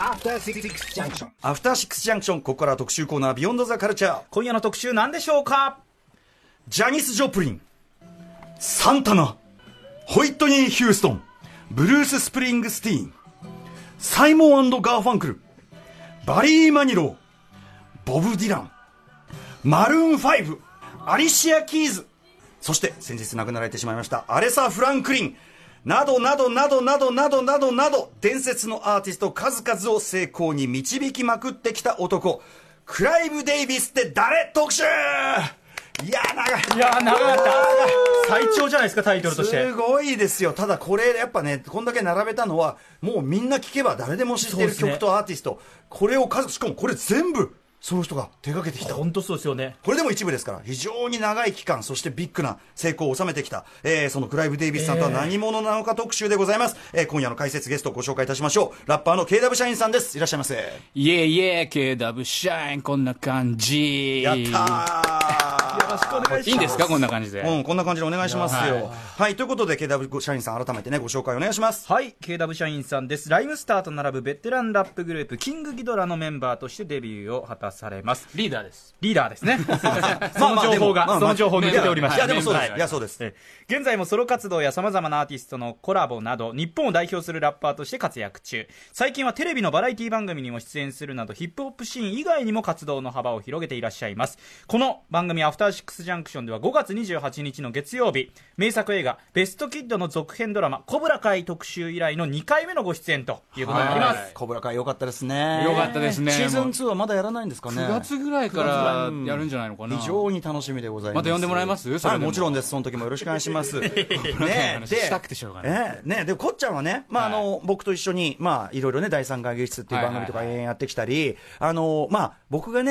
アフターシックスジャンクション、ここからは特集コーナービヨンドザカルチャー。今夜の特集なんでしょうか。ジャニス・ジョプリン、サンタナ、ホイットニー・ヒューストン、ブルース・スプリングスティーン、サイモン&ガーファンクル、バリー・マニロー、ボブ・ディラン、マルーン5、アリシア・キーズ、そして先日亡くなられてしまいましたアレサ・フランクリンなどなどなどなどなどなどなど、伝説のアーティスト数々を成功に導きまくってきた男、クライブ・デイビスって誰特集。いや長い、いや長かった。最長じゃないですか、タイトルとしてすごいですよ。ただこれやっぱね、こんだけ並べたのはもうみんな聴けば誰でも知ってる曲とアーティスト、ね、これを数、しかもこれ全部その人が手掛けてきた。本当そうですよね。これでも一部ですから、非常に長い期間、そしてビッグな成功を収めてきた、そのクライブ・デイビスさんとは何者なのか特集でございます。今夜の解説ゲストをご紹介いたしましょう。ラッパーの KW 社員さんです。いらっしゃいませ。いえいえ、 KW 社員、こんな感じ。やったーよろしくお願いします。いいんですか、こんな感じで。うん、こんな感じでお願いしますよ。はい、ということで KW 社員さん、改めてねご紹介お願いします。はい、 KW 社員さんです。ライムスターと並ぶベテランラップグループ、キングギドラのメンバーとしてデビューを果たされます。リーダーです。リーダーですね。その情報が、その情報抜けておりました。いやでもそうです、いやそうです。現在もソロ活動やさまざまなアーティストのコラボなど、日本を代表するラッパーとして活躍中。最近はテレビのバラエティ番組にも出演するなど、ヒップホップシーン以外にも活動の幅を広げていらっしゃいます。この番組アフターシックスジャンクションでは5月28日の月曜日、名作映画ベストキッドの続編ドラマコブラ会特集以来の2回目のご出演ということになります。コブラ会良かったですね。良かったですね。シーズン2はまだやらないんですかね。9月ぐらいからやるんじゃないのかな。非常に楽しみでございます。また呼んでもらえます？はい、もちろんです。その時もよろしくお願いします。ねえ、したくてしょうがないね。でこっちゃんはね、まあ僕と一緒にまあいろいろね、第三会議室っていう番組とかやってきたり、まあ僕が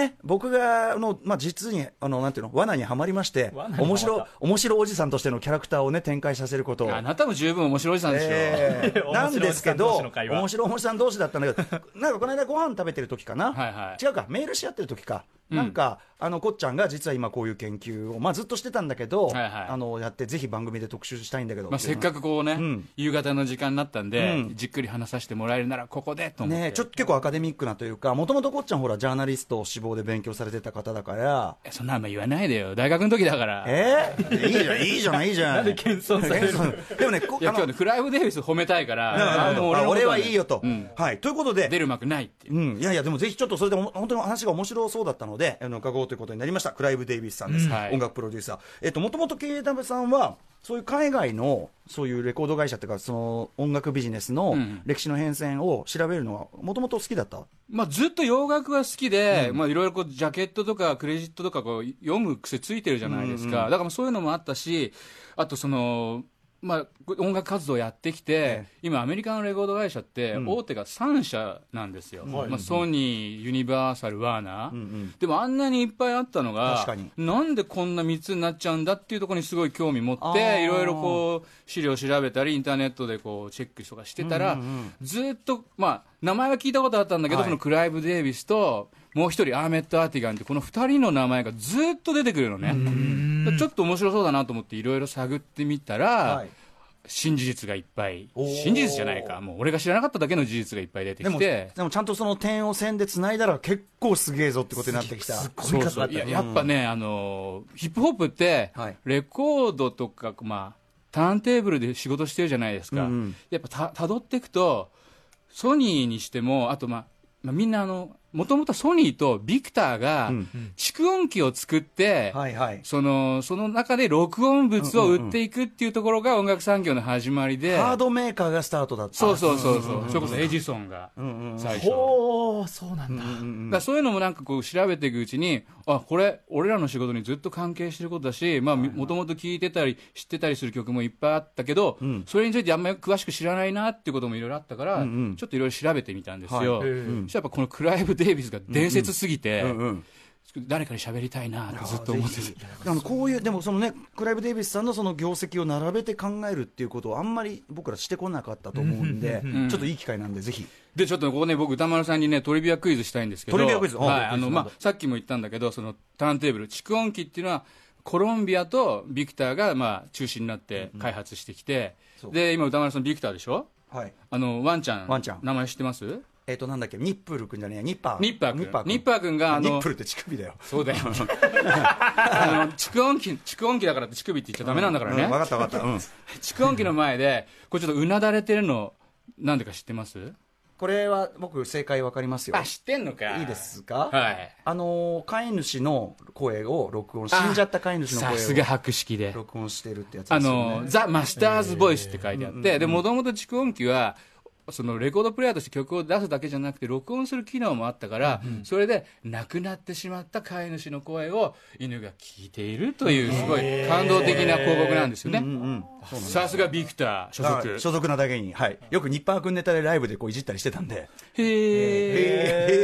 まあ実になんていうの、罠にはまりまして、面白おじさんとしてのキャラクターをね展開させること。あなたも十分面白いおじさんでしょ。なんですけど、面白おじさん同士だったんだけど、なんかこの間ご飯食べてる時かな、違うか、メールし合ってる時かなんか、こっちゃんが実は今こういう研究を、まあ、ずっとしてたんだけど、やってぜひ番組で特集したいんだけど、まあ、せっかくこうね、夕方の時間になったんで、じっくり話させてもらえるならここでと思って、ね、ちょっと結構アカデミックなというか、もともとこっちゃんほらジャーナリストを志望で勉強されてた方だから。そんなあんま言わないでよ、大学の時だから。いいじゃない、いいじゃない。なんで謙遜されるの。でもね、今日ねクライブ・デイビス褒めたいから、俺はいいよと。はい、ということで出るまくないっていう。いやいや、でもぜひちょっとそれで本当に話が面白そうだったので伺おうということになりました。クライブ・デイビスさんです、音楽プロデューサー。もともと KW さんはそういう海外のそういうレコード会社というか、その音楽ビジネスの歴史の変遷を調べるのはもともと好きだった、まあ、ずっと洋楽が好きで、いろいろジャケットとかクレジットとかこう読む癖ついてるじゃないですか、だからそういうのもあったし、あとそのまあ、音楽活動やってきて、今アメリカのレコード会社って大手が3社なんですよ、まあ、ソニー、ユニバーサル、ワーナー。でもあんなにいっぱいあったのが、なんでこんな3つになっちゃうんだっていうところにすごい興味持って、いろいろこう資料調べたりインターネットでこうチェックとかしてたら、ずっとまあ名前は聞いたことあったんだけど、そのクライブ・デイビスともう一人アーメット・アーティガンって、この2人の名前がずっと出てくるのね。ちょっと面白そうだなと思っていろいろ探ってみたら、新事実がいっぱい、新事実じゃないか、もう俺が知らなかっただけの事実がいっぱい出てきて、でもちゃんとその点を線でつないだら結構すげえぞってことになってきた。やっぱね、ヒップホップってレコードとか、まあ、ターンテーブルで仕事してるじゃないですか、やっぱたどっていくとソニーにしても、あとまあ、みんなもともとソニーとビクターが蓄音機を作って、その中で録音物を売っていくっていうところが音楽産業の始まりで、ハードメーカーがスタートだった。そうそれこそエジソンが最初。そうなんだ。そういうのもなんかこう調べていくうちに、あ、これ俺らの仕事にずっと関係してることだし、まあもともと聞いてたり知ってたりする曲もいっぱいあったけど、それについてあんまり詳しく知らないなっていうこともいろいろあったから、ちょっといろいろ調べてみたんですよ。そしたらやっぱこのクライブ・デイビスが伝説すぎて、誰かに喋りたいなってずっと思ってて、こういうでもそのね、クライブ・デイビスさんのその業績を並べて考えるっていうことをあんまり僕らしてこなかったと思うんで、ちょっといい機会なんでぜひ。でちょっとここね、僕歌丸さんにねトリビアクイズしたいんですけど、さっきも言ったんだけど、そのターンテーブル蓄音機っていうのはコロンビアとビクターがまあ中心になって開発してきて、で今歌丸さんビクターでしょ。はい、ワンちゃん、名前知ってます？なんだっけ、ニップル君じゃねえ、ニッパー君がニップルって乳首だよ。そうだよ蓄音機だからって乳首って言っちゃダメなんだからね。分かった分かった、うん、蓄音機の前でこれちょっとうなだれてるのなんでか知ってます？これは僕正解分かりますよ。あ、知ってんのか。いいですか。はい、飼い主の声を録音、死んじゃった飼い主の声をさすが博識で録音してるってやつですよね。ザ・マスターズ・ボイスって書いてあって、でもともと蓄音機はそのレコードプレイヤーとして曲を出すだけじゃなくて録音する機能もあったから、うん、それで亡くなってしまった飼い主の声を犬が聞いているというすごい感動的な広告なんですよね、さすがビクター所属なだけに、はい、よくニッパー君ネタでライブでこういじったりしてたんで、へー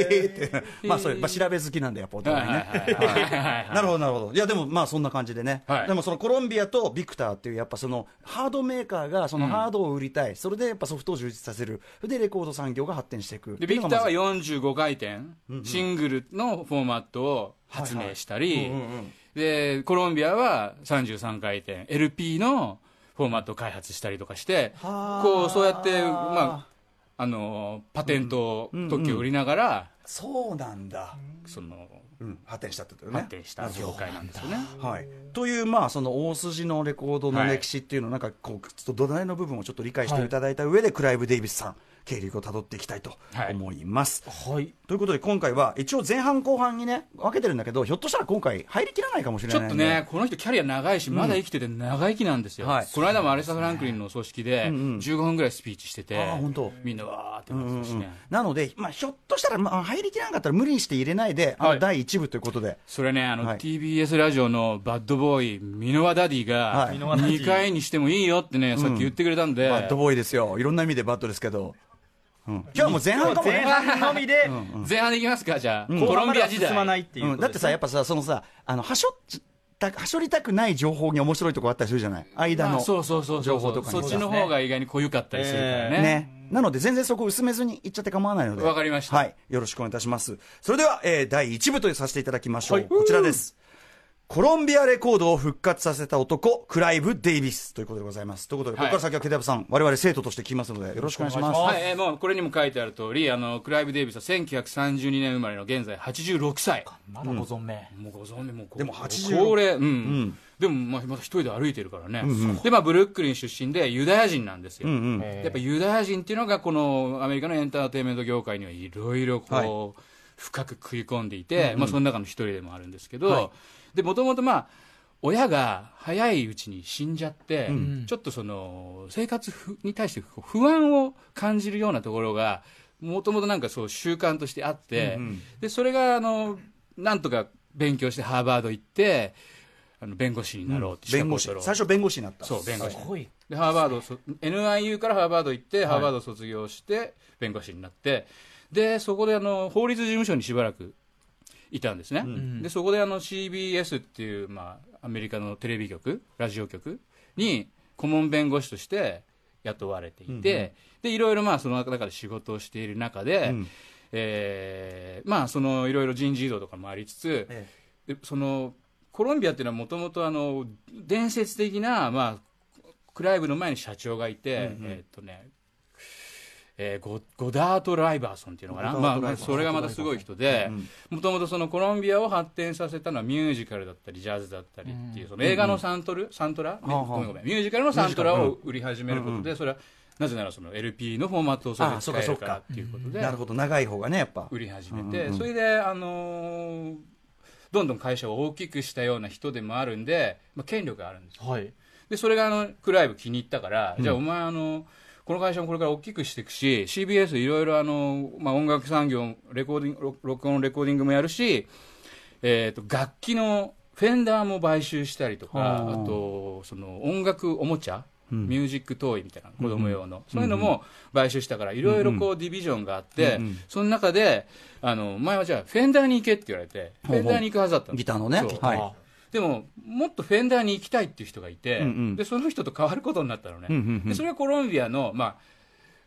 へーってまあそれ、まあ、調べ好きなんでやっぱお互いね、なるほどなるほど。いやでもまあそんな感じでね、はい、でもそのコロンビアとビクターっていうやっぱそのハードメーカーがそのハードを売りたい、うん、それでやっぱソフトを充実させる、でレコード産業が発展していく。でビクターは45回転、シングルのフォーマットを発明したり、でコロンビアは33回転 LP のフォーマットを開発したりとかして、こうそうやって、まあ、パテント特許を売りながら、そうなんだ、その発展したってことね。発展した業界なんですよね。はい。というまあその大筋のレコードの歴史っていうのをなんかこうちょっと土台の部分をちょっと理解していただいた上でクライブ・デイビスさん経歴をたどっていきたいと思います。はい。ということで今回は一応前半後半にね分けてるんだけど、ひょっとしたら今回入りきらないかもしれない。ちょっとねこの人キャリア長いしまだ生きてて長生きなんですよ。この間もアレサ・フランクリンのお葬式で15分ぐらいスピーチしてて、みんなわーってますしね。なのでまあひょっとしたらまあ入りきらなかったら無理にして入れないで第一部ということで、それねTBS ラジオのバッドボーイミノワダディが2回にしてもいいよってねさっき言ってくれたんで、バッドボーイですよ。いろんな意味でバッドですけど。今日はもう前半かもね。前半のみで前半でいきますか。じゃあコロンビア時代進まないっていう。だってさやっぱさそのさはしょりたくない情報に面白いとこあったりするじゃない。間の情報とかそっちの方が意外に濃ゆかったりするからね。なので全然そこ薄めずにいっちゃって構わないので。わかりました。はい、よろしくお願いいたします。それでは第1部とさせていただきましょう。こちらです。コロンビアレコードを復活させた男、クライブ・デイビスということでございます。ということで、ここから先はケタブさん、我々生徒として聞きますので、よろしくお願いします。はい、もうこれにも書いてある通り、クライブ・デイビスは1932年生まれの現在86歳。まだご存命。もうご存命、もう。でも86。高齢、うん。でもまた一人で歩いてるからね。で、まあブルックリン出身でユダヤ人なんですよ。やっぱユダヤ人っていうのが、このアメリカのエンターテインメント業界にはいろいろこう、深く食い込んでいて、まあその中の一人でもあるんですけど、でもともとまあ親が早いうちに死んじゃって、ちょっとその生活に対して不安を感じるようなところがもともとなんかそう習慣としてあって、でそれがなんとか勉強してハーバード行って弁護士になろうってしたことを。最初弁護士になった。そう弁護士。でハーバード NIU からハーバード行ってハーバードを卒業して弁護士になって、でそこで法律事務所にしばらくいたんですね、でそこでCBS っていう、まあ、アメリカのテレビ局ラジオ局に顧問弁護士として雇われていて、でいろいろまあその中で仕事をしている中で、まあそのいろいろ人事異動とかもありつつ、そのコロンビアっていうのはもともと伝説的な、まあ、クライブの前に社長がいて、ゴダート・ライバーソンっていうのかな、まあ、それがまたすごい人で、もともとそのコロンビアを発展させたのはミュージカルだったりジャズだったりっていう、その映画のサントラ、ミュージカルのサントラを売り始めることで、それはなぜならその LP のフォーマットをそれで使えるからっていうことで、なるほど、長い方がねやっぱ売り始めて、それでどんどん会社を大きくしたような人でもあるんで、まあ、権力があるんですよ。でそれがクライブ気に入ったから、じゃあお前この会社もこれから大きくしていくし、 CBS いろいろまあ、音楽産業録音レコーディングもやるし、楽器のフェンダーも買収したりとか、あとその音楽おもちゃ、ミュージックトイみたいな子供用の、そういうのも買収したから、いろいろこうディビジョンがあって、その中で前はじゃあフェンダーに行けって言われて、フェンダーに行くはずだったの。ギターのね。でももっとフェンダーに行きたいっていう人がいて、でその人と変わることになったのね。でそれはコロンビアの、まあ、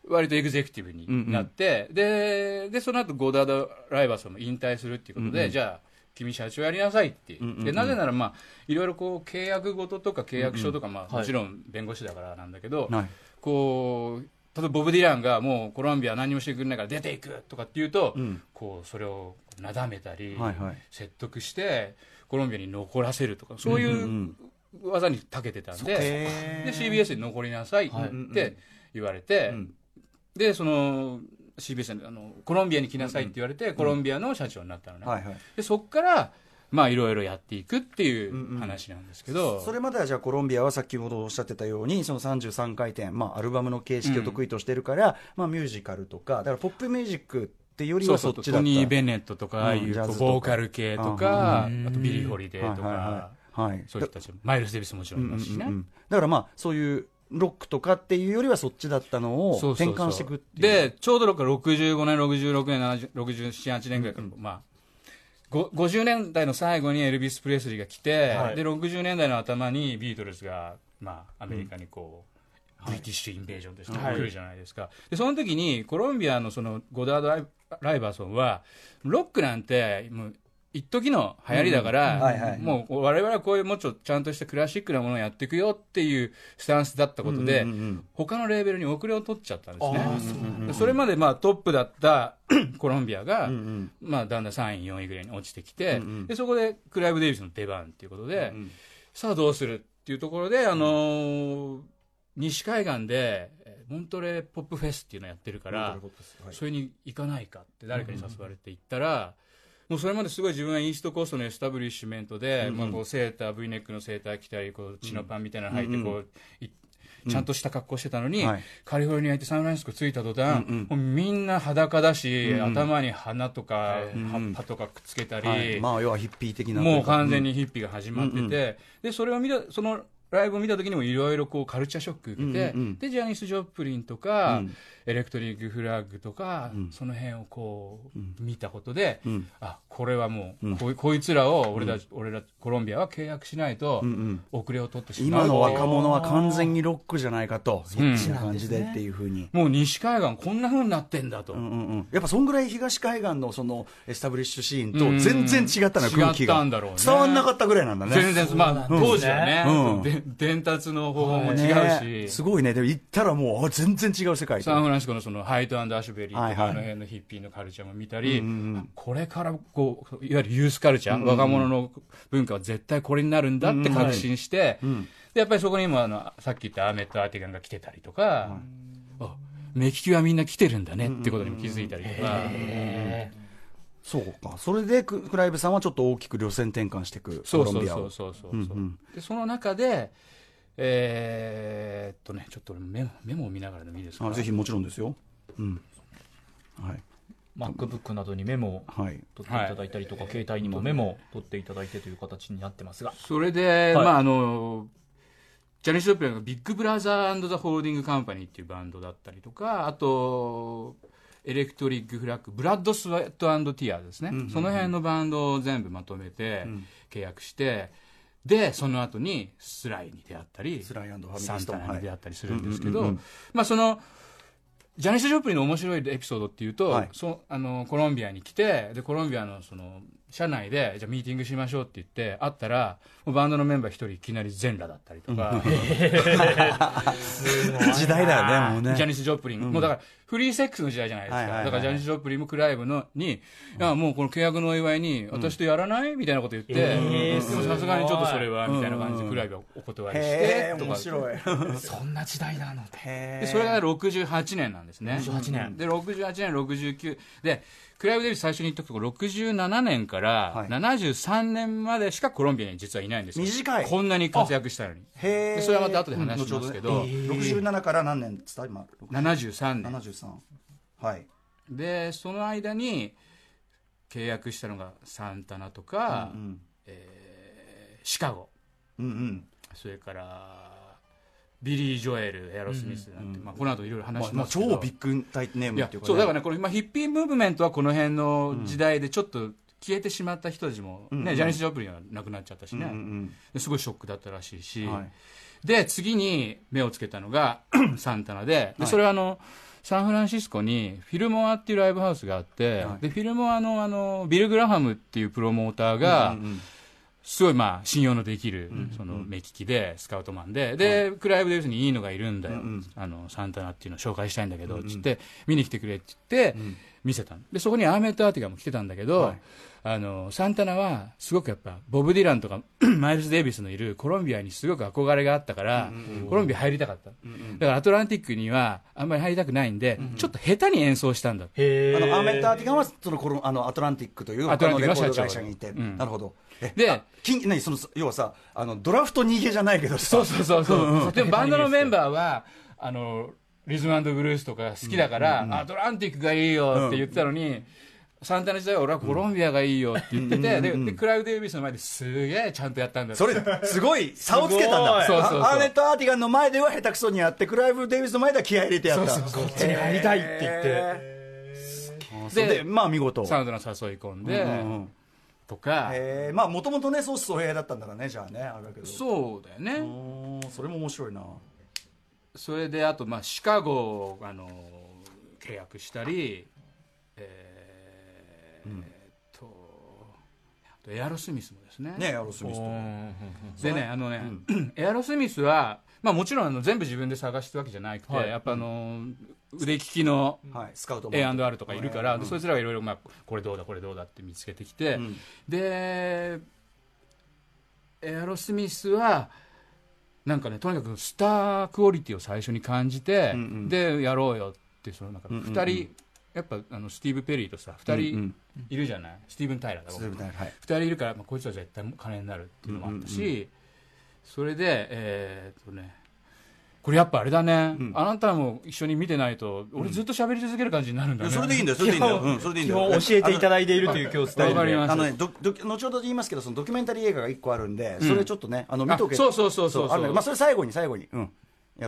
割とエグゼクティブになって、でその後ゴダード・ライバーソンも引退するっていうことで、じゃあ君社長やりなさいって、でなぜなら、まあ、いろいろこう契約事とか契約書とか、まあ、もちろん弁護士だからなんだけど、こう例えばボブ・ディランがもうコロンビアは何もしてくれないから出ていくとかっていうと、うん、こうそれをなだめたり、はいはい、説得してコロンビアに残らせるとかそういう技に長けてたんで、で CBS に残りなさいって言われて、うんうん、でその CBS にコロンビアに来なさいって言われて、うんうん、コロンビアの社長になったのね、はいはい、でそこからまあいろいろやっていくっていう話なんですけど、うんうん、それまではじゃあコロンビアは先ほどおっしゃってたようにその33回転、まあ、アルバムの形式を得意としてるから、うんまあ、ミュージカルとかだからポップミュージックってよりはそっちだった。そうそう、トニー・ベネットとかああいうボーカル系とか、あとビリー・ホリデーとか、はいはいはいはい、そういう人たちマイルス・デビスもちろんいますしね、うんうんうん、だからまあそういうロックとかっていうよりはそっちだったのを転換していくっていう。そうそうそう。でちょうどロックが65年66年70 67、8年ぐらいから、うん、まあ50年代の最後にエルビス・プレスリーが来て、はい、で60年代の頭にビートルズが、まあ、アメリカにこう、うん、ブリティッシュ・インベージョンとして来るじゃないですか、はい、でその時にコロンビアのそのゴダード・ライバーソンはロックなんてもう一時の流行りだから、うんはいはい、もう我々はこういうもうちょっとちゃんとしたクラシックなものをやっていくよっていうスタンスだったことで、うんうんうん、他のレーベルに遅れを取っちゃったんですね。あ、そうなんだ。でそれまでまあトップだったコロンビアが、うんうんまあ、だんだん3位4位ぐらいに落ちてきて、うんうん、でそこでクライブ・デイビスの出番ということで、うんうん、さあどうするっていうところで西海岸でモントレーポップフェスっていうのをやってるから、はい、それに行かないかって誰かに誘われて行ったら、うんうんもうそれまですごい自分はイーストコーストのエスタブリッシュメントで、うんまあ、こうセーター V ネックのセーター着たりこうチノパンみたいなの履いてこう、うん、ちゃんとした格好してたのに、うん、カリフォルニア行ってサンフランシスコ着いた途端、うんうん、もうみんな裸だし、うん、頭に花とか、うん、葉っぱとかくっつけたり、はいまあ、要はヒッピー的なもう完全にヒッピーが始まってて、うんうん、でそれを見たそのライブを見た時にもいろいろカルチャーショック受けて、うんうん、でジャニス・ジョプリンとか、うん、エレクトリック・フラッグとか、うん、その辺をこう、うん、見たことで、うん、あこれはもう、うん、こいつらを俺らコロンビアは契約しないと、うんうん、遅れを取ってしまう。今の若者は完全にロックじゃないかとそっちな感じでっていう風に、うん、もう西海岸こんな風になってんだと、うんうんうん、やっぱそんぐらい東海岸のそのエスタブリッシュシーンと全然違ったの、うんうん、空気が違ったんだろうね。伝わんなかったぐらいなんだね全然、まあ、当時はね、うんうん伝達の方法も違うし、ね、すごいね。でも行ったらもう全然違う世界。サンフランシスコのそのハイト&アッシュベリーとか、はいはい、あの辺のヒッピーのカルチャーも見たり、うんうん、これからこういわゆるユースカルチャー、うんうん、若者の文化は絶対これになるんだって確信して、うんはい、でやっぱりそこに今さっき言ったアーメット・アーティガンが来てたりとか、うん、あメキキはみんな来てるんだねってことにも気づいたりとか、うんうんうんそうか。それでクライブさんはちょっと大きく路線転換していくコロンビアを。そうそうそうそう。うんうん、でその中でねちょっと俺メモを見ながらでもいいですか。ぜひもちろんですよ。うん。はい。MacBook などにメモを取っていただいたりとか、はい、携帯にもメモを取っていただいてという形になってますが。それで、はい、まあジャニス・ジョプリンがビッグブラザー&ザ・ホールディング・カンパニーっていうバンドだったりとか、あとエレクトリック・フラッグ、ブラッド・スウェット・アンド・ティアですね、うんうんうん、その辺のバンドを全部まとめて契約して、うん、でその後にスライに出会ったりスライ&ファミリーストーン、サンタナに出会ったりするんですけど、はいうんうんうんまあ、そのジャニス・ジョプリンの面白いエピソードっていうと、はい、コロンビアに来てでコロンビアのその社内でじゃあミーティングしましょうって言って会ったらバンドのメンバー一人いきなり全裸だったりとか、うん、すごい時代だよねもうね。ジャニス・ジョプリン、うん、もうだからフリーセックスの時代じゃないですか、はいはいはいはい、だからジャニス・ジョプリンもクライブのに、うん、いやもうこの契約のお祝いに私とやらないみたいなこと言って、でもさすがにちょっとそれはみたいな感じでクライブをお断りしてとか面白いそんな時代なのでそれが68年なんですね。68年で68年69でクライブ・デイビス最初に言っとくと67年から73年までしかコロンビアに実はいないんですよ。短い。こんなに活躍したのに。へえ。それはまた後で話しますけど、67から何年つった今73年73はいでその間に契約したのがサンタナとか、うんうんシカゴ、うんうん、それからビリー・ジョエル、エアロスミスなんて、うんうんまあ、この後いろいろ話しますけど、まあ、超ビッグタイネームっていうか、ね、そうだからねこの、まあ、ヒッピームーブメントはこの辺の時代でちょっと消えてしまった人たちも、ねうんうん、ジャニス・ジョプリンは亡くなっちゃったしね、うんうん、ですごいショックだったらしいし、はい、で次に目をつけたのがサンタナ でそれはサンフランシスコにフィルモアっていうライブハウスがあって、はい、でフィルモアのビル・グラハムっていうプロモーターが、うんうんうんすごいまあ信用のできるその目利きでスカウトマンで、でクライブで要するにいいのがいるんだよ、あのサンタナっていうのを紹介したいんだけどっつって見に来てくれって言って見せたので、そこにアーメット・アーティガも来てたんだけど、あのサンタナはすごくやっぱボブ・ディランとかマイルズ・デイビスのいるコロンビアにすごく憧れがあったからコロンビア入りたかった。だからアトランティックにはあんまり入りたくないんでちょっと下手に演奏したんだ。へー。アーメット・アーティガはそのあのアトランティックという他のレコード会社にいて、なるほど。で何その要はさあのドラフト逃げじゃないけどさ、そうでもバンドのメンバーはあのリズム&ブルースとか好きだから、アトランティックがいいよって言ってたのに、サンタナ時代は俺はコロンビアがいいよって言ってて、でクラウド・デイビスの前ですげえちゃんとやったんだ。それすごい差をつけたんだ。アーネット・アーティガンの前では下手くそにやって、クラウド・デイビスの前では気合い入れてやった。こっちに入りたいって言ってでまあ見事サンタナ誘い込んでとか、まあもともとねそうそうだったんだからね。じゃあねあれだけど、そうだよね。それも面白いな。それであとまあシカゴあの契約したり、あとエアロスミスもですね。ねエアロスミスとでねあのね、エアロスミスはまあもちろんあの全部自分で探してるわけじゃなくて、やっぱあの腕利きの A&R とかいるから、そいつらがいろいろこれどうだこれどうだって見つけてきて、でエアロスミスはなんかねとにかくスタークオリティを最初に感じてでやろうよってそのなんか2人やっぱあのスティーブ・ペリーとさ2人いるじゃない、スティーブン・タイラーだろ、2人いるからこいつは絶対金になるっていうのもあったし、それでねこれやっぱあれだね、あなたも一緒に見てないと俺ずっと喋り続ける感じになるんだね。それでいいんだよ、それでいいんだよ、基本教えていただいているという今日スタイルで、あのね後ほど言いますけど、そのドキュメンタリー映画が1個あるんで、それちょっとねあの見とけ。そうそうそうそうそう、まあそれ最後にやろ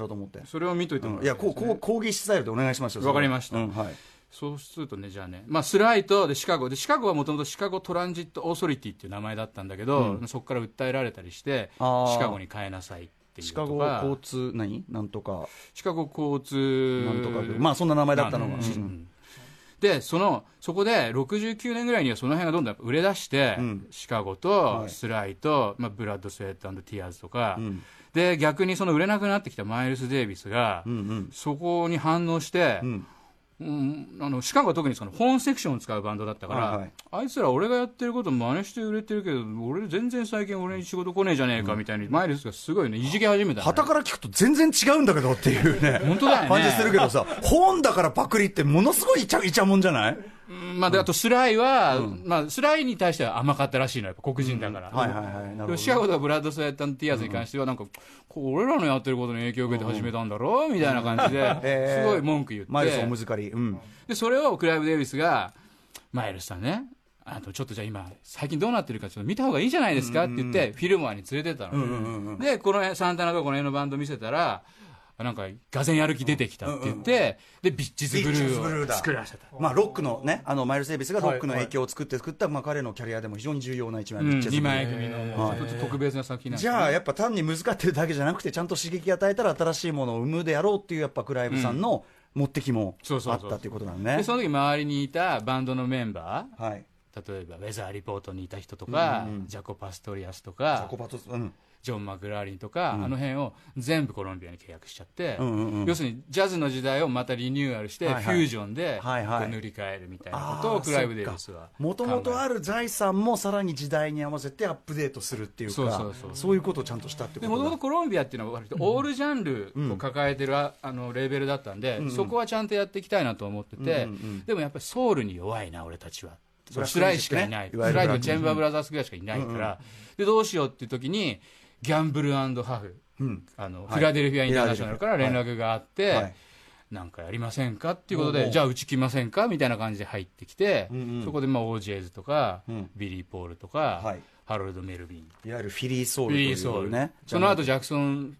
うと思って、それを見といてもらって、いやこう講義スタイルでお願いしますよ。わかりました。はい。そうするとね、じゃあね、まあ、スライとでシカゴで、シカゴはもともとシカゴトランジットオーソリティっていう名前だったんだけど、そこから訴えられたりしてシカゴに変えなさいっていうとか、シカゴ交通何なんとかシカゴ交通なんとか、まあそんな名前だったのが、でそこで69年ぐらいにはその辺がどんどん売れ出して、シカゴとスライと、まあ、ブラッド・スウェット&ティアーズとか、で逆にその売れなくなってきたマイルス・デイビスが、そこに反応して、あのシカゴは特にその本セクションを使うバンドだったから、あいつら俺がやってること真似して売れてるけど俺全然最近俺に仕事来ねえじゃねえかみたいに、マイルスがすごいねいじけ始めた。はたから聞くと全然違うんだけどっていうね本当だよね感じしてるけどさ本だからパクリってものすごいイチャもんじゃない。まあ、であとスライは、まあ、スライに対しては甘かったらしいのはやっぱ黒人だから、シカゴとかブラッド・スウェット&ティアーズに関してはなんか、俺らのやってることに影響を受けて始めたんだろうみたいな感じですごい文句言って、マイルスおむずかり、でそれをクライブ・デイビスがマイルスさんね、あとちょっとじゃあ今最近どうなってるかちょっと見た方がいいじゃないですかって言ってフィルモアに連れてったので、このサンタナとこの辺のバンド見せたらなんかがぜんやる気出てきたって言って、でビッチズブルーを作らせた。まあロックのね、あのマイルス・デイビスがロックの影響を作った、まあ彼のキャリアでも非常に重要な一枚。2枚組のちょっと特別な作品なんです。じゃあやっぱ単に難かってるだけじゃなくて、ちゃんと刺激与えたら新しいものを生むであろうっていうやっぱクライブさんの持ってきもあったっていうことなんね。でその時周りにいたバンドのメンバー、例えばウェザーリポートにいた人とか、ジャコ・パストリアスとか。ジョン・マクラーリンとか、あの辺を全部コロンビアに契約しちゃって、要するにジャズの時代をまたリニューアルして、フュージョンで塗り替えるみたいなことをクライブ・デイビスはもともとある財産もさらに時代に合わせてアップデートするっていうか、そういうことをちゃんとしたってこと。もともとコロンビアっていうのは割とオールジャンルを抱えてるあのレーベルだったんで、そこはちゃんとやっていきたいなと思ってて、でもやっぱりソウルに弱いな俺たちは、スライしかいない、スライとチェンバーブラザースぐらいしかいないから、でどうしようっていう時にギャンブル&ハフ、フィラデルフィアインターナショナルから連絡があって、なんかやりませんかっていうことで、じゃあうち来ませんかみたいな感じで入ってきて、そこでまあオージェーズとか、ビリー・ポールとか、ハロルド・メルビン、いわゆるフィリー・ソウルというね、その後ジャクソン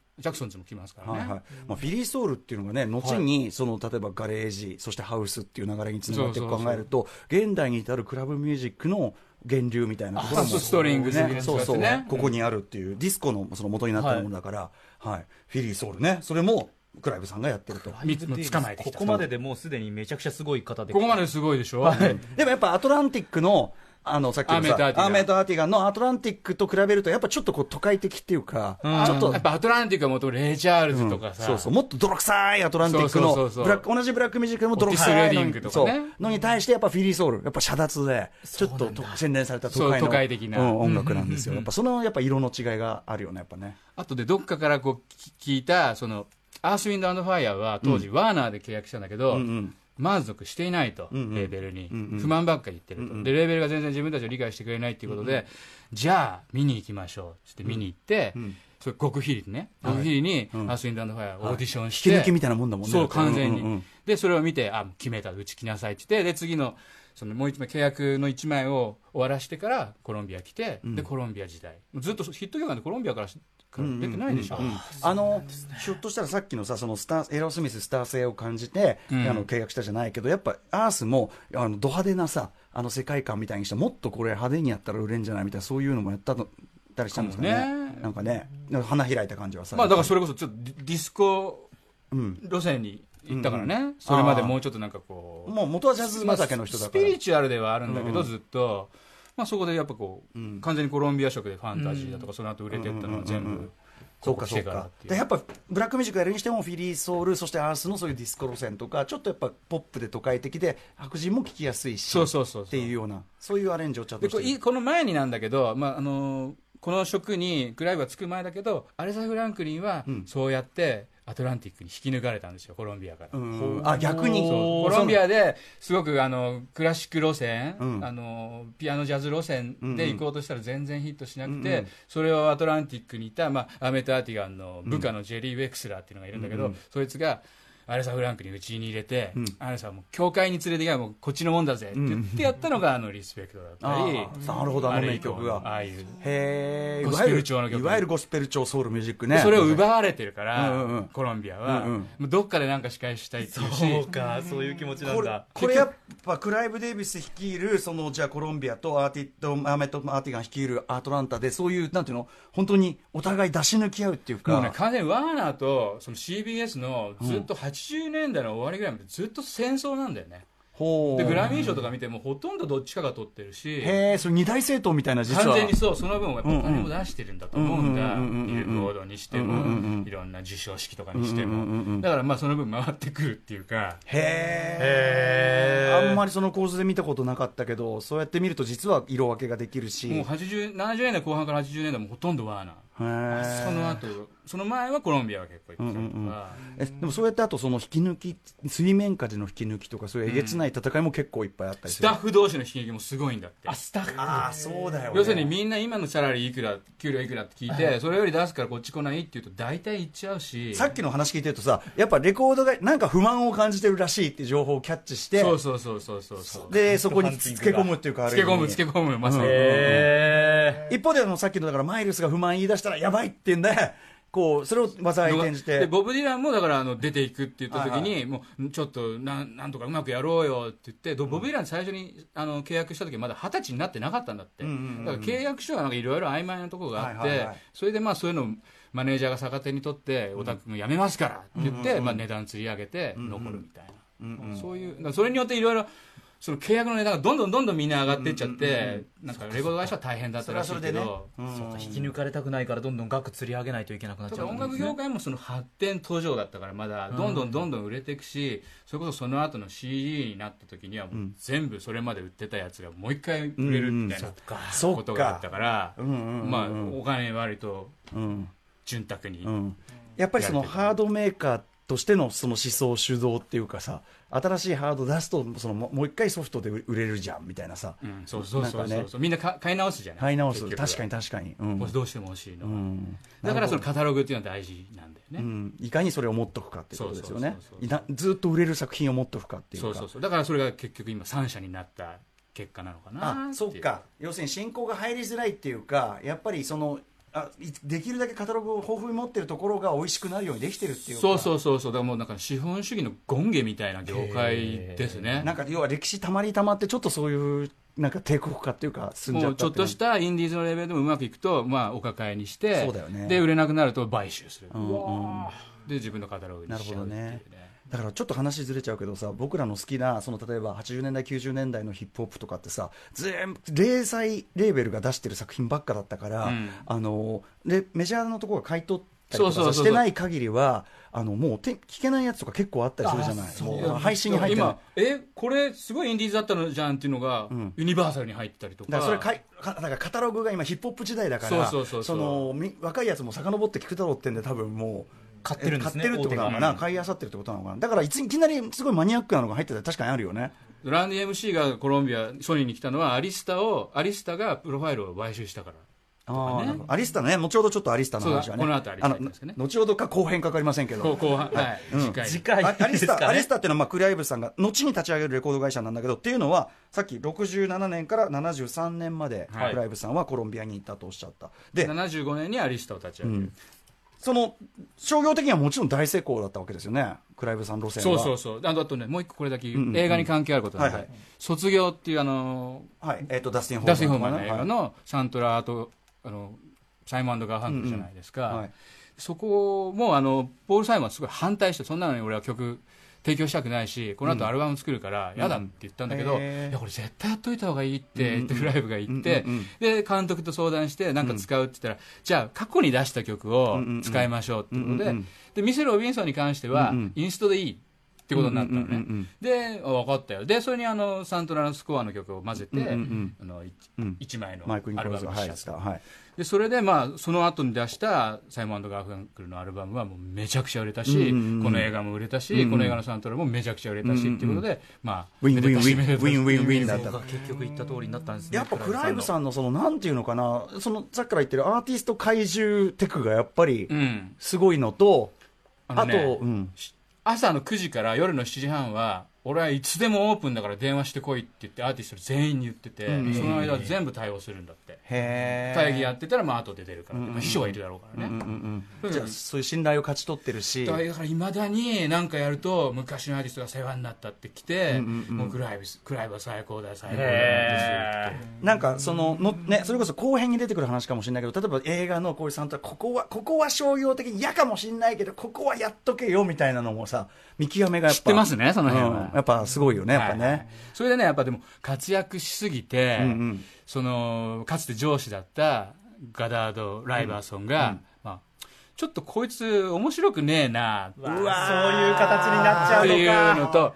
ズも来ますからね。フィリー・ソウルっていうのがね、後にその例えばガレージ、そしてハウスっていう流れにつながって考えると、現代に至るクラブミュージックの源流みたいなところもストリングスね、そうそうここにあるっていうディスコのその元になったものだから、フィリー・ソウルね、それもクライブさんがやってると。ここまででもうすでにめちゃくちゃすごい方で、ここまですごいでしょ。でもやっぱアトランティックのさっきのアーメイとアーティガンのアトランティックと比べるとやっぱちょっとこう都会的っていうか、ちょっとやっぱアトランティックはもっとレイチャールズとかさ、そうそう、もっと泥臭いアトランティックの同じブラックミュージックでも泥臭いのに対してやっぱフィリーソウルやっぱ遮奪でちょっと洗練された都会的な音楽なんですよ。やっぱそのやっぱ色の違いがあるよね、やっぱね。あとでどっかからこう聞いたそのアースウィンド&ファイアーは当時ワーナーで契約したんだけど満足していないと、レーベルに不満ばっかり言ってると、でレーベルが全然自分たちを理解してくれないっていうことで、じゃあ見に行きましょうって見に行って、それ極秘裏ね、極秘裏にアースウィンド&ファイアーオーディションして引き抜きみたいなもんだもんね。そう、完全に。でそれを見て、あ、決めた、うち来なさいって言って、で次のそのもう一枚契約の1枚を終わらしてからコロンビア来て、でコロンビア時代ずっとヒット曲なんでコロンビアから出てないでしょ。ひょっとしたらさっきのさ、そのエアロスミススター性を感じて、契約したじゃないけど、やっぱアースもド派手なさ、あの世界観みたいにしてもっとこれ派手にやったら売れんじゃないみたいな、そういうのもやったのたりしたんですかね。なんかね、花開いた感じはさ、まあだからそれこそちょっとディスコ路線に行ったからね。それまでもうちょっとなんかこう、もう元はジャズ畑の人だからスピリチュアルではあるんだけど、ずっとまあそこでやっぱこう完全にコロンビア色でファンタジーだとかその後売れていったのは全部そうかそうか。やっぱブラックミュージックやるにしてもフィリーソウル、そしてアースのそういうディスコ路線とかちょっとやっぱポップで都会的で白人も聴きやすいしっていうような、そういうアレンジをちゃんとしてる。この前になんだけど、まあこの職にクライブがつく前だけど、アレサ・フランクリンはそうやってアトランティックに引き抜かれたんですよ、コロンビアから。あ、逆にコロンビアですごくクラシック路線、ピアノジャズ路線で行こうとしたら全然ヒットしなくて、それをアトランティックにいた、まあ、アメト・アーティガンの部下のジェリー・ウェクスラーっていうのがいるんだけど、そいつがアレサ・フランクにうちに入れて、アレサはもう教会に連れていけばもうこっちのもんだぜって言ってやったのがリスペクトだったり、なるほど、あの名曲が、ああいうゴスペル調の曲、いわゆるゴスペル調ソウルミュージックね。それを奪われてるからコロンビアはどっかでなんか仕返したいっていうし、そうか、そういう気持ちなんだ。これやっぱクライブ・デイビス率いるそのじゃあコロンビアとアーメット・アーティガン率いるアトランタで、そういうなんていうの、本当にお互い出し抜き合うっていうか、もうね、完全にワーナーとその CBS のずっと80年代の終わりぐらいまでずっと戦争なんだよね。でグラミー賞とか見てもほとんどどっちかが取ってるし、それ二大政党みたいな、実は完全にそう、その分やっぱお金を出してるんだと思うんだ。ビルボードにしてもいろんな授賞式とかにしても、だからまあその分回ってくるっていうか。あんまりその構図で見たことなかったけど、そうやって見ると実は色分けができるし、もう70年代後半から80年代もほとんどワーナー、その後、その前はコロンビアは結構行ってたとか。でもそうやってあとその引き抜き、水面下での引き抜きとかそういうえげつない戦いも結構いっぱいあったりする。スタッフ同士の引き抜きもすごいんだって。あ、スタッフ、ああそうだよ、ね、要するにみんな今のサラリーいくら、給料いくらって聞いて、それより出すからこっち来ないって言うと大体行っちゃうし、さっきの話聞いてるとさ、やっぱレコードがなんか不満を感じてるらしいって情報をキャッチして、そうそうそうそうそうそう、でそこにつけ込むっていうか、つけ込むまさに。一方でさっきのだからマイルスが不満言い出してやばいって言うんで、こうそれを技に転じて、でボブ・ディランもだから出ていくって言った時に、もうちょっとなんとかうまくやろうよって言って、ボブ・ディラン最初に契約した時まだ20歳になってなかったんだって。だから契約書はいろいろ曖昧なところがあって、それでまあそういうのをマネージャーが逆手にとって、おたくもやめますからって言って、まあ値段釣り上げて残るみたいな、そういう、それによっていろいろその契約の値段がどんどんみんな上がっていっちゃって、なんかレコード会社は大変だったらしいけど、引き抜かれたくないからどんどん額釣り上げないといけなくなっちゃう。音楽業界もその発展途上だったから、まだどんどん売れていくし、それこそその後の CD になった時にはもう全部それまで売ってたやつがもう一回売れるみたいなことがあったから、まあお金割と潤沢に。やっぱりそのハードメーカーとしてのその思想主導っていうかさ、新しいハード出すとそのもう一回ソフトで売れるじゃんみたいなさ、そうみんな買い直すじゃない。買い直す、確かに、どうしても欲しいの、だからそのカタログっていうのは大事なんだよね、いかにそれを持っとくかっていうことですよね。ずっと売れる作品を持っとくかっていうか、だからそれが結局今3社になった結果なのかな。あ、そっか、要するに進行が入りづらいっていうか、やっぱりそのできるだけカタログを豊富に持ってるところが美味しくなるようにできてるっていうか、そう、だからもうなんか資本主義の権化みたいな業界ですね。なんか要は歴史たまってちょっとそういうなんか帝国化っていうか、もうちょっとしたインディーズのレベルでもうまくいくと、まあお抱えにして、そうだよね、で売れなくなると買収する、で自分のカタログにしちゃうっていうね。だからちょっと話ずれちゃうけどさ、僕らの好きなその例えば80年代90年代のヒップホップとかってさ、全部零細レーベルが出してる作品ばっかだったから、うん、でメジャーのところが買い取ったりとかしてない限りはもう聴けないやつとか結構あったりするじゃない。そう配信に入ってない今これすごいインディーズだったのじゃんっていうのが、うん、ユニバーサルに入ってたりとか、だからそれだからカタログが今ヒップホップ時代だから、若いやつも遡って聴くだろうってんで多分もう買ってるんですね。買ってるってことなのかな、買い漁ってるってことなのかな。だからいきなりすごいマニアックなのが入ってたら確かにあるよね。ランディ MC がコロンビアソニーに来たのはアリスタがプロファイルを買収したから。あね、アリスタね、後ほどちょっとアリスタの話はね、この後アリスタですね、後ほどか後編かかりませんけど、後半、はい、次回ですかね。アリスタっていうのは、クリアイブスさんが後に立ち上げるレコード会社なんだけど、っていうのはさっき67年から73年まで、はい、クリアイブスさんはコロンビアに行ったとおっしゃった。で75年にアリスタを立ち上げる、うん、その商業的にはもちろん大成功だったわけですよね、クライブさん路線は。そうあとね、もう一個これだけ、映画に関係あることなんで、はいはい、卒業っていうダスティン・ホーマンの映画のサントラとサイモン&ガーファンクルじゃないですか、うんうん、はい、そこもポール・サイモンはすごい反対して、そんなのに俺は曲提供したくないし、この後アルバム作るからやだって言ったんだけど、うん、いやこれ絶対やっといた方がいいってクライブが言って、うんうん、で監督と相談してなんか使うって言ったら、じゃあ過去に出した曲を使いましょうってことで、でミシェル・ロビンソンに関しては、インストでいいってことになったのね、で分かったよ、でそれにサントラのスコアの曲を混ぜて、1枚のアルバムにしちゃった、はい、でそれで、まあ、その後に出したサイモン&ガーファンクルのアルバムはもうめちゃくちゃ売れたし、この映画も売れたし、この映画のサントラもめちゃくちゃ売れたしっていうことで、ウィンウィンウィンウィンウィンだった。結局言った通りになったんですね。やっぱクライブさんのそのなんていうのかな、そのさっきから言ってるアーティスト怪獣テクがやっぱりすごいのと、あと朝の9時から夜の7時半は俺はいつでもオープンだから電話してこいって言ってアーティスト全員に言ってて、その間は全部対応するんだって。へ、会議やってたらまあ後で出るから、秘書はいるだろうからね、じゃあそういう信頼を勝ち取ってるし、だからいまだに何かやると昔のアーティストが世話になったってきて、もうクライブは最高だ最高だって、なんかね、それこそ後編に出てくる話かもしれないけど、例えば映画のこういうサントラ、ここは商業的嫌かもしれないけどここはやっとけよみたいなのもさ、見極めがやっぱ知ってますね、その辺は。やっぱすごいよね、やっぱね、はいはい、それでね、やっぱでも活躍しすぎて、そのかつて上司だったガダード・ライバーソンが、ちょっとこいつ面白くねえな、うわそういう形になっちゃうのかっていうの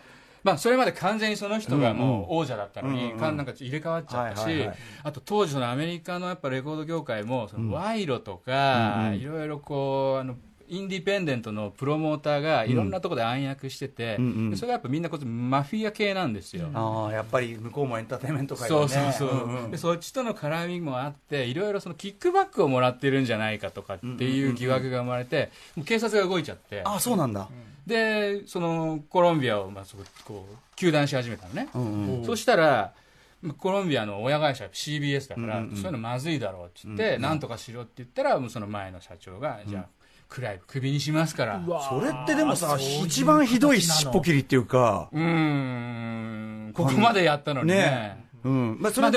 と、それまで完全にその人がもう王者だったのに、なんか入れ替わっちゃったし、あと当時のアメリカのやっぱレコード業界もその賄賂とかいろいろこうインディペンデントのプロモーターがいろんなところで暗躍してて、それがやっぱみんなマフィア系なんですよ。あ、やっぱり向こうもエンターテインメント界だね。そうでそっちとの絡みもあって、いろいろそのキックバックをもらってるんじゃないかとかっていう疑惑が生まれて、もう警察が動いちゃって、あ、そうなんだ、でそのコロンビアをこう糾弾し始めたのね、そしたらコロンビアの親会社 CBS だから、そういうのまずいだろうって言って、なんとかしろって言ったら、もうその前の社長が、じゃあクライブクビにしますから。それってでもさ、一番ひどいしっぽ切りっていうか、ここまでやったのにね。でもその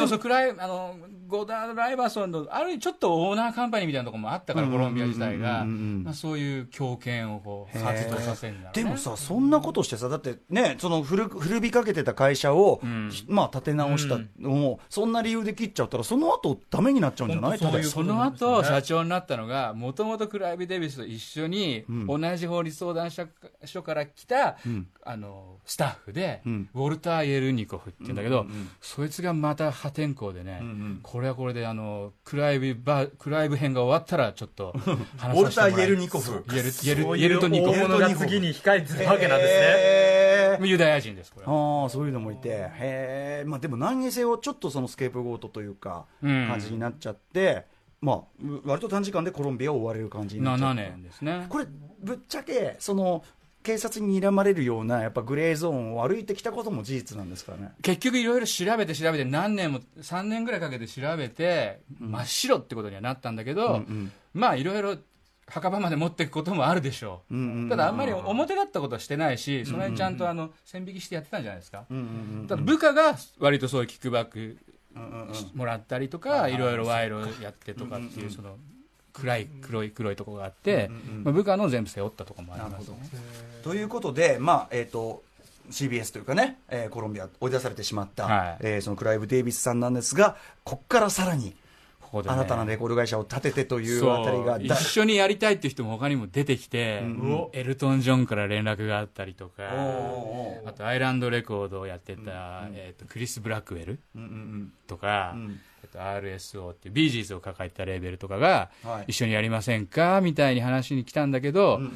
ゴダード・ライバーソンのある意味ちょっとオーナーカンパニーみたいなところもあったから、コロンビア自体がそういう強権をこう発動させるんだろうね。でもさ、そんなことしてさ、だってね、その古びかけてた会社を立て直したのをそんな理由で切っちゃったら、その後ダメになっちゃうんじゃない。その後社長になったのが、もともとクライブ・デビスと一緒に同じ法律相談所から来たスタッフで、ウォルター・イエルニコフっていうんだけど、そいつがまた破天荒でね、これはこれでクライブ編が終わったらちょっと話させてもらう。ウォルター・イエルニコフ、イエルトニコフが次に控えてるわけなんですね。ユダヤ人です、これ。ああ、そういうのもいて、でも何にせよちょっとそのスケープゴートというか感じになっちゃって、割と短時間でコロンビアを追われる感じになっちゃった。7年ですね。これぶっちゃけその警察に睨まれるようなやっぱグレーゾーンを歩いてきたことも事実なんですからね。結局いろいろ調べて何年も3年ぐらいかけて調べて、真っ白ってことにはなったんだけど、いろいろ墓場まで持っていくこともあるでしょう。ただあんまり表立ったことはしてないし、その辺ちゃんと線引きしてやってたんじゃないですか。ただ部下が割とそういうキックバックもらったりとか、いろいろ賄賂やってとかっていう、その暗い黒いところがあって、うんうんまあ、部下の全部背負ったところもありますね。ということで、まあCBS というかね、コロンビア追い出されてしまった、はいそのクライブ・デイビスさんなんですが、ここからさらにここで、ね、新たなレコード会社を立ててというあたりが一緒にやりたいっていう人も他にも出てきて、うん、エルトン・ジョンから連絡があったりとか、あとアイランドレコードをやってた、うんクリス・ブラックウェルとか、うんうんうんRSO っていうビージーズを抱えたレーベルとかが、はい、一緒にやりませんかみたいに話に来たんだけど、うんうん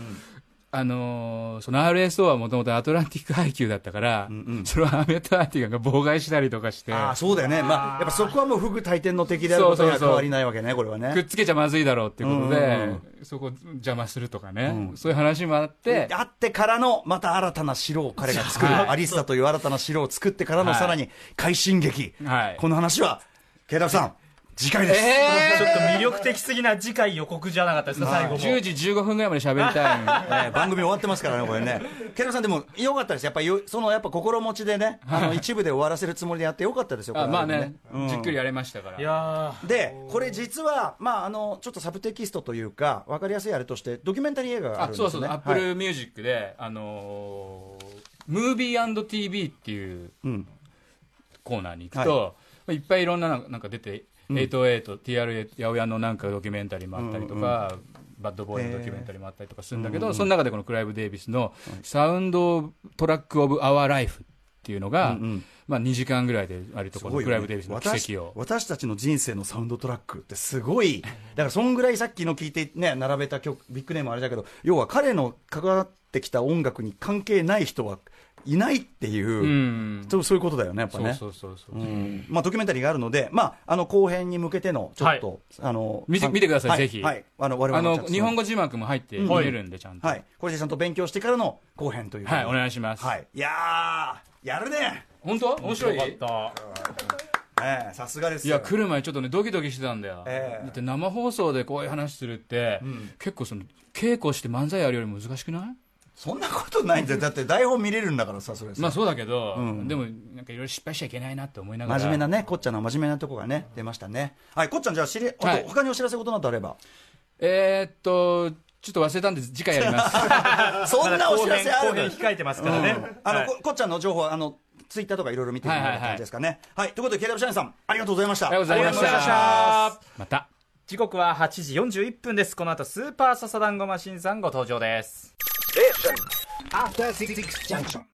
その RSO はもともとアトランティック配給だったから、うんうん、それはアメトランティックが妨害したりとかしてあそうだよね、まあ、やっぱそこはもうフグ大天の敵であることには変わりないわけねこれはねくっつけちゃまずいだろうっていうことで、うんうんうん、そこ邪魔するとかね、うん、そういう話もあってあってからのまた新たな城を彼が作る、はい、アリスタという新たな城を作ってからの、はい、さらに快進撃、はい、この話は慶太さん次回です、ちょっと魅力的すぎな次回予告じゃなかったですか、最後も10時15分ぐらいまで喋りたい、番組終わってますからねこれね慶太さんでも良かったですやっぱりそのやっぱ心持ちでね一部で終わらせるつもりでやって良かったですよこれまあね、うん、じっくりやれましたからいやでこれ実は、まあ、ちょっとサブテキストというか分かりやすいあれとしてドキュメンタリー映画があるんですねあそうそう、はい、Apple Music でムービー &TV っていうコーナーに行くと、はいいっぱいいろんななんか出て、うん、808、TR8、八百屋のなんかドキュメンタリーもあったりとか、うんうん、バッドボーイのドキュメンタリーもあったりとかするんだけど、その中でこのクライブ・デイビスのサウンドトラック・オブ・アワー・ライフっていうのが、うんうんまあ、2時間ぐらいで割とこのクライブ・デイビスの奇跡を、ね、私たちの人生のサウンドトラックってすごいだからそんぐらいさっきの聞いて、ね、並べた曲ビッグネームあれだけど要は彼の関わってきた音楽に関係ない人はいないっていう、うん、そういうことだよねやっぱねそうそうそうそう、うん、まあドキュメンタリーがあるので、まあ、後編に向けてのちょっと、はい、見てください、はい、ぜひ、はい、我々日本語字幕も入って見れるんで、うん、ちゃんと、はい、これでちゃんと勉強してからの後編というはいお願いします、はい、いやーやるね本当面白かったさすがですよいや来る前ちょっとねドキドキしてたんだよ、だって生放送でこういう話するって、うん、結構その稽古して漫才やるより難しくないそんなことないんだよだって台本見れるんだからさそれさまあそうだけど、うん、でもなんかいろいろ失敗しちゃいけないなって思いながら真面目なねこっちゃんの真面目なとこがね出ましたねはいこっちゃんじゃあはい、他にお知らせことなどあればちょっと忘れたんで次回やりますそんなお知らせある後編控えてますからね、うん、こっちゃんの情報はツイッターとかいろいろ見てみるような感じですかねはいということで慶太社員さんありがとうございましたありがとうございましたまた時刻は8時41分ですこの後スーパーササダンゴマシンさんご登場ですAfter 66 junction.